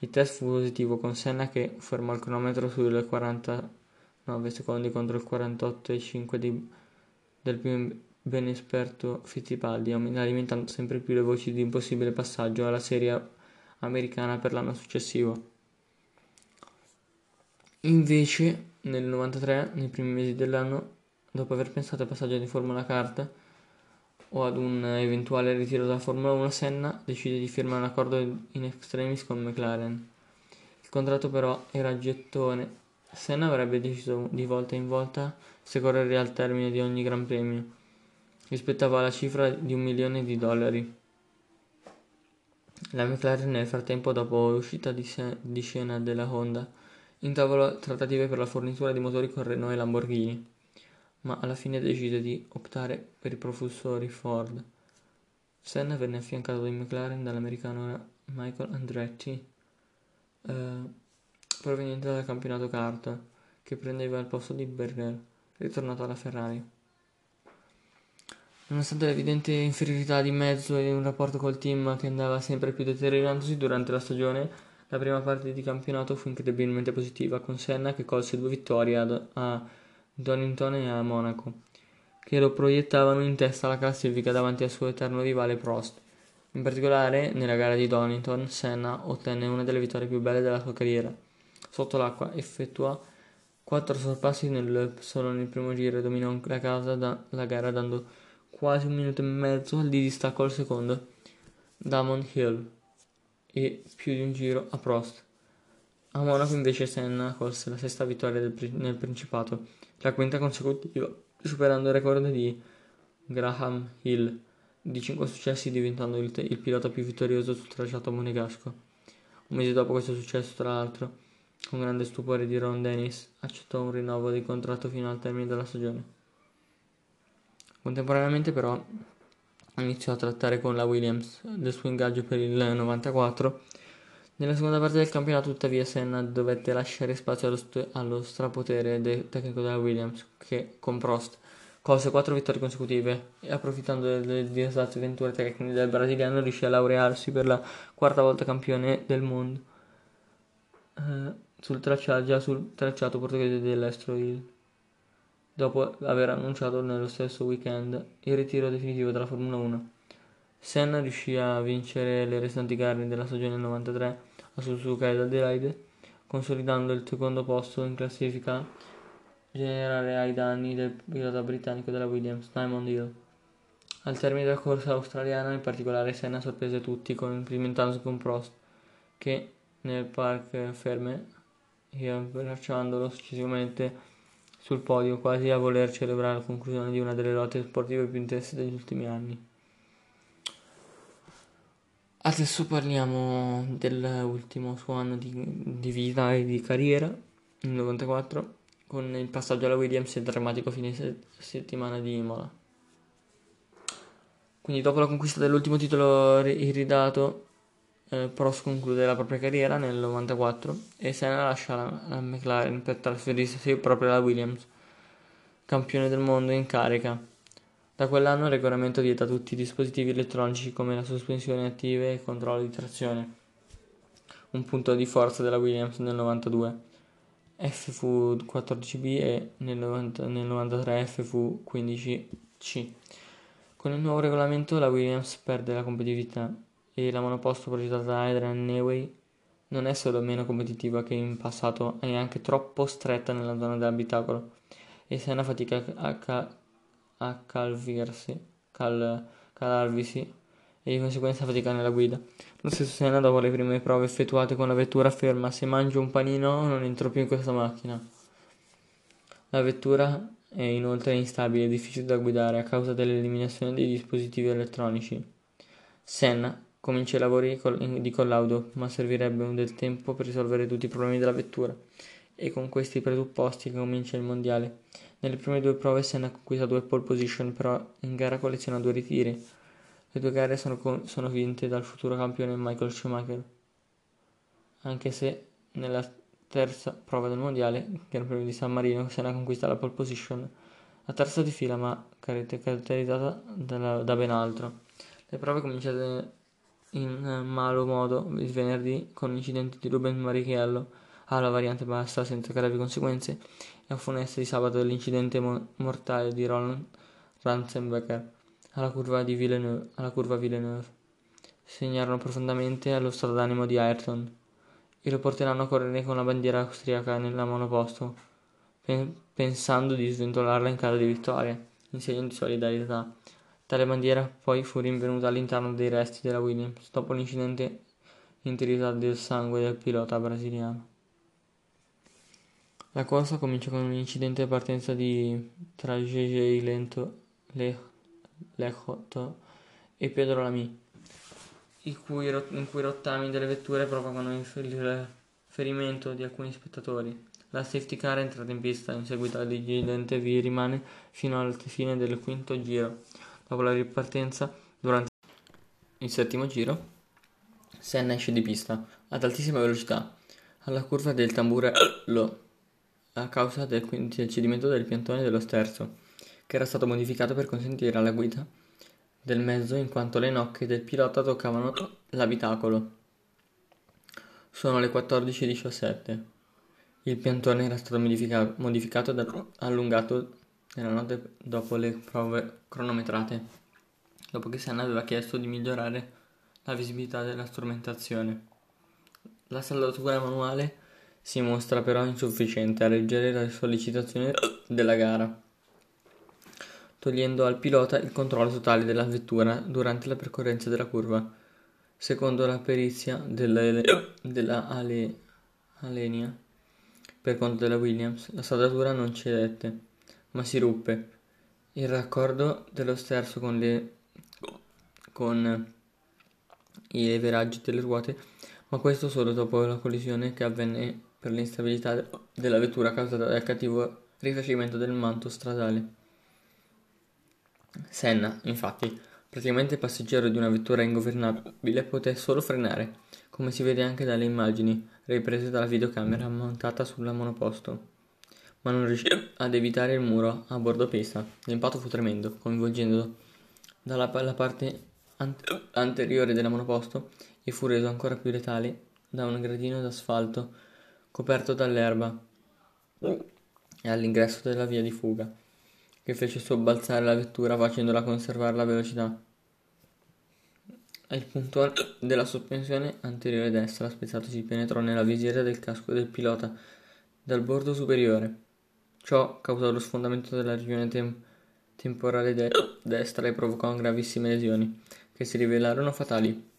Il test fu positivo, con Senna che fermò il cronometro sul quarantanove secondi contro il quarantotto virgola cinque di, del più ben esperto Fittipaldi, alimentando sempre più le voci di un possibile passaggio alla serie americana per l'anno successivo. Invece, nel novantatré, nei primi mesi dell'anno, dopo aver pensato al passaggio di Formula Kart o ad un eventuale ritiro dalla Formula uno, Senna decide di firmare un accordo in extremis con McLaren. Il contratto però era a gettone. Senna avrebbe deciso di volta in volta se correre al termine di ogni Gran Premio, rispettava la cifra di un milione di dollari. La McLaren nel frattempo, dopo l'uscita di, sen- di scena della Honda, intavolò trattative per la fornitura di motori con Renault e Lamborghini, ma alla fine decise di optare per i propulsori Ford. Senna venne affiancato in McLaren dall'americano Michael Andretti, eh, proveniente dal campionato kart, che prendeva il posto di Berger, ritornato alla Ferrari. Nonostante l'evidente inferiorità di mezzo e un rapporto col team che andava sempre più deteriorandosi durante la stagione, la prima parte di campionato fu incredibilmente positiva, con Senna che colse due vittorie ad, a Donington e a Monaco, che lo proiettavano in testa alla classifica davanti al suo eterno rivale Prost. In particolare, nella gara di Donington, Senna ottenne una delle vittorie più belle della sua carriera. Sotto l'acqua effettuò quattro sorpassi nel loop solo nel primo giro e dominò la, casa da, la gara dando quasi un minuto e mezzo di distacco al secondo Damon Hill e più di un giro a Prost. A Monaco invece Senna colse la sesta vittoria del, nel Principato, la quinta consecutiva, superando il record di Graham Hill di cinque successi, diventando il, il pilota più vittorioso sul tracciato monegasco. Un mese dopo questo successo, tra l'altro, con grande stupore di Ron Dennis, accettò un rinnovo di contratto fino al termine della stagione. Contemporaneamente però iniziò a trattare con la Williams del suo ingaggio per il novantaquattro. Nella seconda parte del campionato, tuttavia, Senna dovette lasciare spazio allo, st- allo strapotere de- tecnico della Williams, che con Prost colse quattro vittorie consecutive e, approfittando delle de- disastre avventure tecniche del brasiliano, riuscì a laurearsi per la quarta volta campione del mondo eh, sul traccia- già sul tracciato portoghese dell'Estoril, dopo aver annunciato nello stesso weekend il ritiro definitivo dalla Formula uno. Senna riuscì a vincere le restanti gare della stagione novantatré a Suzuka ed Adelaide, consolidando il secondo posto in classifica generale ai danni del pilota britannico della Williams, Diamond Hill. Al termine della corsa australiana, in particolare, Senna sorprese tutti con il cimentandosi con Prost, che nel park ferme e abbracciandolo successivamente sul podio, quasi a voler celebrare la conclusione di una delle lotte sportive più intense degli ultimi anni. Adesso parliamo dell'ultimo suo anno di, di vita e di carriera, il novantaquattro, con il passaggio alla Williams e il drammatico fine se- settimana di Imola. Quindi, dopo la conquista dell'ultimo titolo iridato, eh, Prost conclude la propria carriera nel novantaquattro e Senna lascia la, la McLaren per trasferirsi proprio alla Williams, campione del mondo in carica. Da quell'anno il regolamento vieta tutti i dispositivi elettronici come la sospensione attiva e il controllo di trazione, un punto di forza della Williams nel novantadue. F fu quattordici B e nel, novanta, nel novantatré F fu quindici C. Con il nuovo regolamento la Williams perde la competitività e la monoposto progettata da Adriane Galisteu non è solo meno competitiva che in passato, è anche troppo stretta nella zona dell'abitacolo e Senna fatica a, ca- a calvirsi, cal- calarvisi e di conseguenza fatica nella guida. Lo stesso Senna, dopo le prime prove effettuate con la vettura, afferma: "Se mangio un panino non entro più in questa macchina". La vettura è inoltre instabile e difficile da guidare a causa dell'eliminazione dei dispositivi elettronici. Senna comincia i lavori di collaudo, ma servirebbe del tempo per risolvere tutti i problemi della vettura. E con questi presupposti che comincia il mondiale. Nelle prime due prove Senna conquista due pole position, però in gara colleziona due ritiri. Le due gare sono, con- sono vinte dal futuro campione Michael Schumacher, anche se nella terza prova del mondiale, il Gran Premio di San Marino, Senna conquista la pole position, la terza di fila, ma caratterizzata da, da ben altro. Le prove cominciate in malo modo il venerdì con l'incidente di Rubens Barrichello alla variante bassa senza gravi conseguenze e a funeste di sabato l'incidente mo- mortale di Roland Ratzenberger alla curva di Villeneuve, alla curva Villeneuve segnarono profondamente allo stradanimo di Ayrton e lo porteranno a correre con la bandiera austriaca nella monoposto pen- pensando di sventolarla in caso di vittoria in segno di solidarietà. Tale bandiera poi fu rinvenuta all'interno dei resti della Williams dopo l'incidente intrisa del sangue del pilota brasiliano. La corsa comincia con un incidente di partenza di tra Gégé Lento, Lechotto e Pedro Lamy. in cui i rottami delle vetture provocano il ferimento di alcuni spettatori. La safety car è entrata in pista in seguito all'incidente vi rimane fino alla fine del quinto giro. Dopo la ripartenza, durante il settimo giro, Senna esce di pista ad altissima velocità alla curva del Tamburello a causa del, del cedimento del piantone dello sterzo, che era stato modificato per consentire alla guida del mezzo in quanto le nocche del pilota toccavano l'abitacolo. Sono le quattordici e diciassette. Il piantone era stato modifica- modificato ed allungato nella notte dopo le prove cronometrate, dopo che Senna aveva chiesto di migliorare la visibilità della strumentazione. La saldatura manuale si mostra però insufficiente a reggere la sollecitazione della gara, togliendo al pilota il controllo totale della vettura durante la percorrenza della curva. Secondo la perizia della, della Ale, Alenia, per conto della Williams, la saldatura non cedette, ma si ruppe. Il raccordo dello sterzo con, le, con i leveraggi delle ruote, ma questo solo dopo la collisione che avvenne per l'instabilità della vettura causata dal cattivo rifacimento del manto stradale. Senna, infatti, praticamente passeggero di una vettura ingovernabile, poté solo frenare, come si vede anche dalle immagini riprese dalla videocamera montata sulla monoposto, ma non riuscì ad evitare il muro a bordo pista. L'impatto fu tremendo, coinvolgendo dalla la parte ant- anteriore della monoposto e fu reso ancora più letale da un gradino d'asfalto coperto dall'erba e all'ingresso della via di fuga, che fece sobbalzare la vettura facendola conservare la velocità. Il puntone della sospensione anteriore destra spezzato si penetrò nella visiera del casco del pilota dal bordo superiore. Ciò causò lo sfondamento della regione tem- temporale de- destra e provocò gravissime lesioni, che si rivelarono fatali.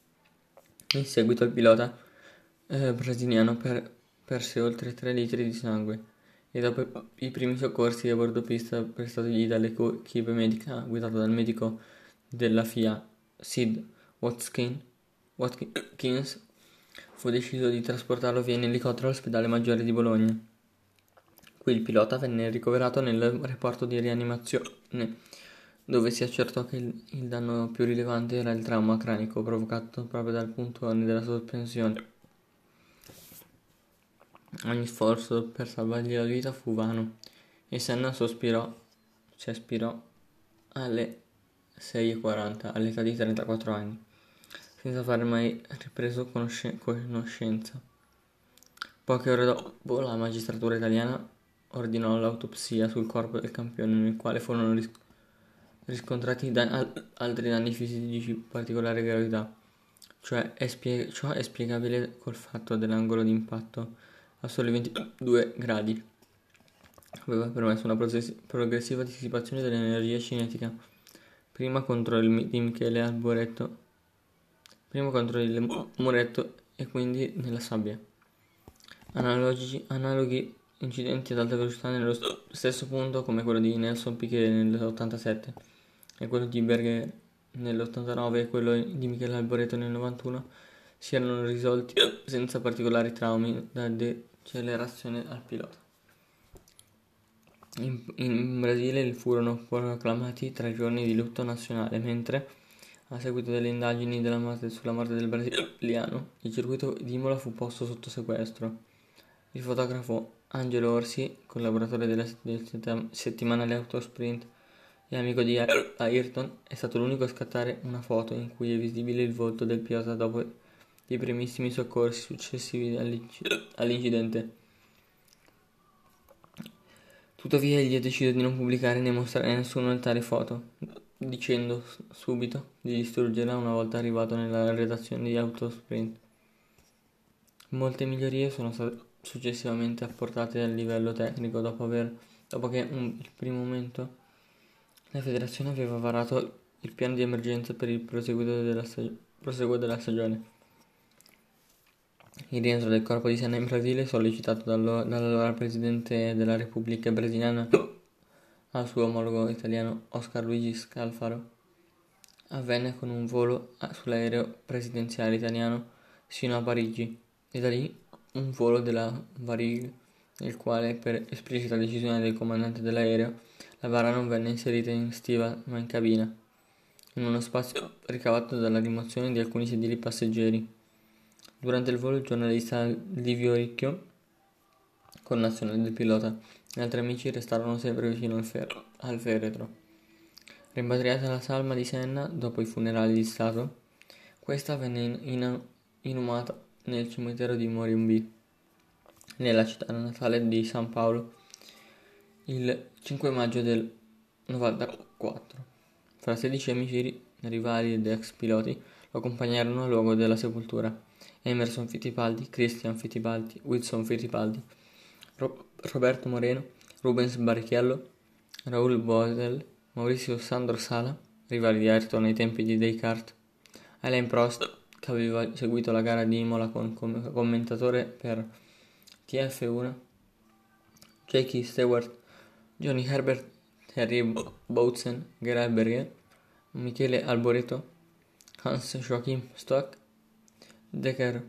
In seguito il pilota eh, brasiliano per- perse oltre tre litri di sangue, e dopo i primi soccorsi a bordo pista prestatagli dall'equipe medica guidata dal medico della F I A Sid Watkins, fu deciso di trasportarlo via in elicottero all'ospedale maggiore di Bologna. Qui il pilota venne ricoverato nel reparto di rianimazione, dove si accertò che il, il danno più rilevante era il trauma cranico provocato proprio dal puntone della sospensione. Ogni sforzo per salvargli la vita fu vano e Senna sospirò, si aspirò alle sei e quaranta, all'età di trentaquattro anni, senza aver mai ripreso conosce- conoscenza. Poche ore dopo la magistratura italiana ordinò l'autopsia sul corpo del campione, nel quale furono ris- riscontrati dan- al- altri danni fisici di particolare gravità, cioè è spie- ciò è spiegabile col fatto dell'angolo di impatto a soli ventidue gradi, aveva permesso una progressiva dissipazione dell'energia cinetica, prima contro il di Michele Alboreto, prima contro il muretto e quindi nella sabbia. Analogi, analoghi incidenti ad alta velocità nello stesso punto, come quello di Nelson Piquet nell'ottantasette e quello di Berger nell'ottantanove e quello di Michele Alboreto nel novantuno, si erano risolti senza particolari traumi da decelerazione al pilota. In, in Brasile furono proclamati tre giorni di lutto nazionale, mentre, a seguito delle indagini della morte, sulla morte del brasiliano, il circuito di Imola fu posto sotto sequestro. Il fotografo Angelo Orsi, collaboratore della settimanale Autosprint e amico di Ayrton, è stato l'unico a scattare una foto in cui è visibile il volto del pilota dopo i primissimi soccorsi successivi all'incidente. Tuttavia egli ha deciso di non pubblicare né mostrare a nessuno tale foto, dicendo subito di distruggerla una volta arrivato nella redazione di Autosprint. Molte migliorie sono state successivamente apportate a livello tecnico dopo, aver, dopo che in primo momento la federazione aveva varato il piano di emergenza per il proseguo della, stag- proseguo della stagione. Il rientro del corpo di Senna in Brasile, sollecitato dall'allora presidente della Repubblica Brasiliana al suo omologo italiano Oscar Luigi Scalfaro, avvenne con un volo sull'aereo presidenziale italiano sino a Parigi e da lì un volo della Varig, nel quale, per esplicita decisione del comandante dell'aereo, la bara non venne inserita in stiva ma in cabina, in uno spazio ricavato dalla rimozione di alcuni sedili passeggeri. Durante il volo il giornalista Livio Ricchio, connazionale del pilota, e altri amici restarono sempre vicino al, fer- al feretro. Rimpatriata la salma di Senna dopo i funerali di Stato, questa venne in- in- inumata nel cimitero di Moriumbi, nella città natale di San Paolo, il cinque maggio del novantaquattro. Fra sedici amici, rivali ed ex piloti lo accompagnarono al luogo della sepoltura: Emerson Fittipaldi, Christian Fittipaldi, Wilson Fittipaldi, Ro- Roberto Moreno, Rubens Barrichello, Raul Bosel, Maurizio Sandro Sala, rivali di Ayrton ai tempi di Descartes, Alain Prost, che aveva seguito la gara di Imola con, come commentatore per T F uno, Jackie Stewart, Johnny Herbert, Henry Boutsen, Gerhard, Michele Alboreto, Hans Joachim Stock, Decker,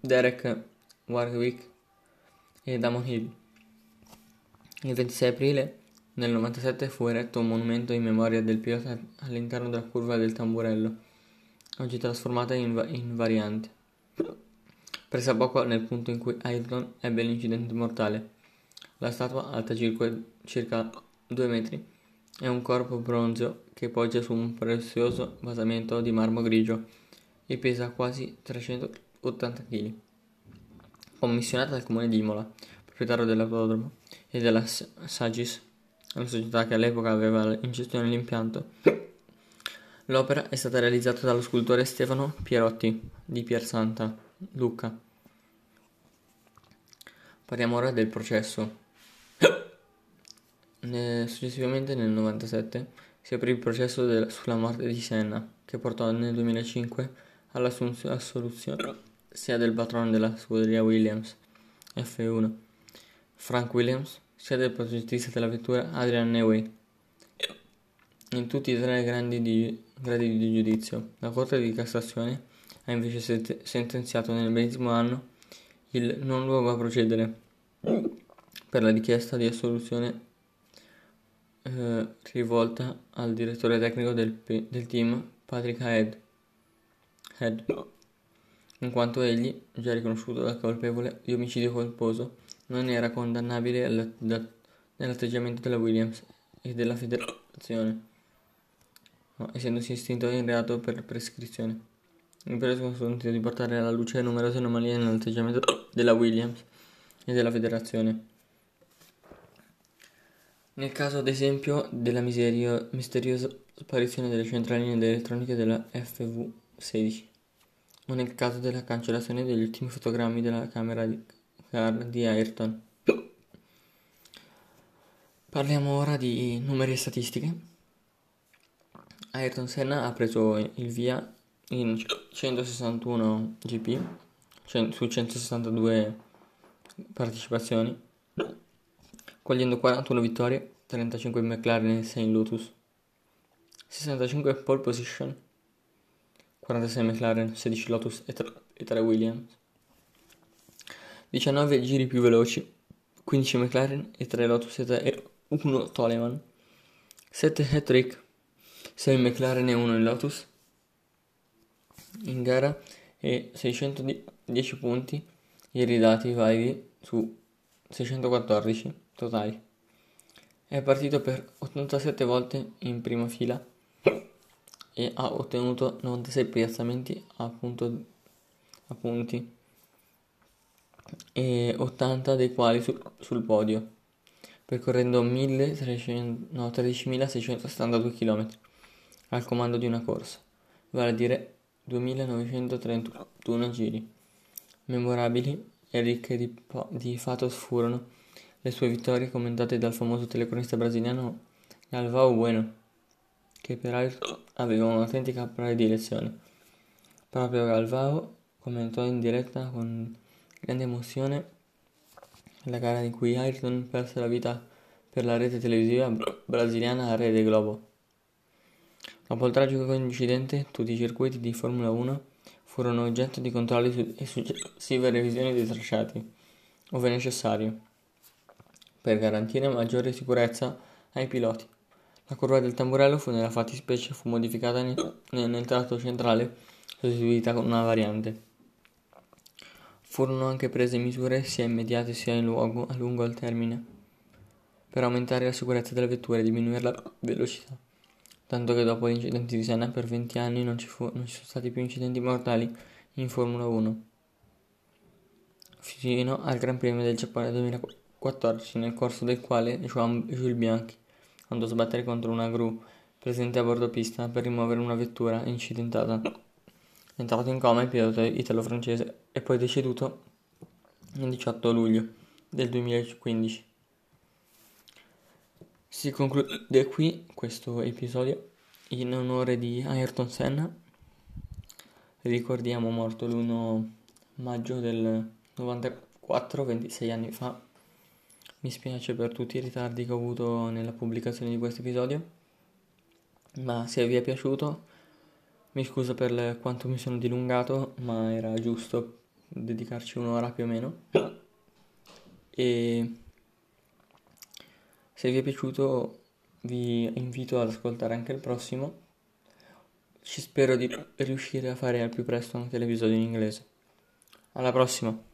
Derek Warwick e Damon Hill. Il ventisei aprile nel novantasette fu eretto un monumento in memoria del pilota all'interno della curva del Tamburello, oggi trasformata in, va- in variante, presa poco nel punto in cui Ayrton ebbe l'incidente mortale. La statua, alta circa due metri, è un corpo bronzeo che poggia su un prezioso basamento di marmo grigio e pesa quasi trecentottanta chilogrammi. Commissionata dal comune di Imola, proprietario dell'autodromo, e della Sagis, la società che all'epoca aveva in gestione l'impianto, l'opera è stata realizzata dallo scultore Stefano Pierotti di Piersanta, Lucca. Parliamo ora del processo. Ne, successivamente nel novantasette si aprì il processo de, sulla morte di Senna, che portò nel duemilacinque all'assoluzione sia del patrono della scuderia Williams F uno, Frank Williams, sia del progettista della vettura Adriane Galisteu. In tutti e tre i grandi di, gradi di giudizio, la Corte di Cassazione ha invece sete, sentenziato nel medesimo anno il non luogo a procedere per la richiesta di assoluzione eh, rivolta al direttore tecnico del, del team Patrick Head, Head, in quanto egli, già riconosciuto da colpevole di omicidio colposo, non era condannabile alla, da, nell'atteggiamento della Williams e della federazione, no, essendosi estinto in reato per prescrizione. Il preso consentito di portare alla luce numerose anomalie nell'atteggiamento della Williams e della federazione. Nel caso, ad esempio, della miserio- misteriosa sparizione delle centraline elettroniche della F V sedici, o nel caso della cancellazione degli ultimi fotogrammi della camera di di Ayrton. Parliamo ora di numeri e statistiche. Ayrton Senna ha preso il via in centosessantuno G P su centosessantadue partecipazioni, cogliendo quarantuno vittorie, trentacinque McLaren e sei Lotus, sessantacinque pole position, quarantasei McLaren, sedici Lotus e tre Williams, diciannove giri più veloci, quindici McLaren e tre Lotus e uno Toleman, sette hat-trick, sei McLaren e uno Lotus in gara e seicentodieci punti ieri dati validi su seicentoquattordici totali. È partito per ottantasette volte in prima fila e ha ottenuto novantasei piazzamenti a, punto, a punti e ottanta dei quali sul, sul podio, percorrendo tredicimilaseicentostantadue chilometri al comando di una corsa, vale a dire duemilanovecentotrentuno giri. Memorabili e ricche di, di fatos furono le sue vittorie, commentate dal famoso telecronista brasiliano Galvão Bueno, che peraltro aveva un'autentica predilezione. Proprio Galvão commentò in diretta con grande emozione la gara in cui Ayrton perse la vita per la rete televisiva br- brasiliana Rede Globo. Dopo il tragico incidente, tutti i circuiti di Formula uno furono oggetto di controlli e successive revisioni dei tracciati, ove necessario, per garantire maggiore sicurezza ai piloti. La curva del Tamburello fu nella fattispecie fu modificata nel, nel tratto centrale, sostituita con una variante. Furono anche prese misure sia immediate sia in luogo a lungo al termine, per aumentare la sicurezza delle vetture e diminuire la velocità. Tanto che dopo l'incidente di Senna per venti anni non ci, fu, non ci sono stati più incidenti mortali in Formula uno, fino al Gran Premio del Giappone duemilaquattordici, nel corso del quale Jules Bianchi andò a sbattere contro una gru presente a bordo pista per rimuovere una vettura incidentata. Entrato in coma il pilota italo-francese è poi deceduto il diciotto luglio del duemilaquindici. Si conclude qui questo episodio in onore di Ayrton Senna. Ricordiamo morto l'primo maggio del novantaquattro, ventisei anni fa. Mi spiace per tutti i ritardi che ho avuto nella pubblicazione di questo episodio, ma se vi è piaciuto mi scuso per quanto mi sono dilungato, ma era giusto dedicarci un'ora più o meno. E se vi è piaciuto vi invito ad ascoltare anche il prossimo. Ci spero di riuscire a fare al più presto anche l'episodio in inglese. Alla prossima!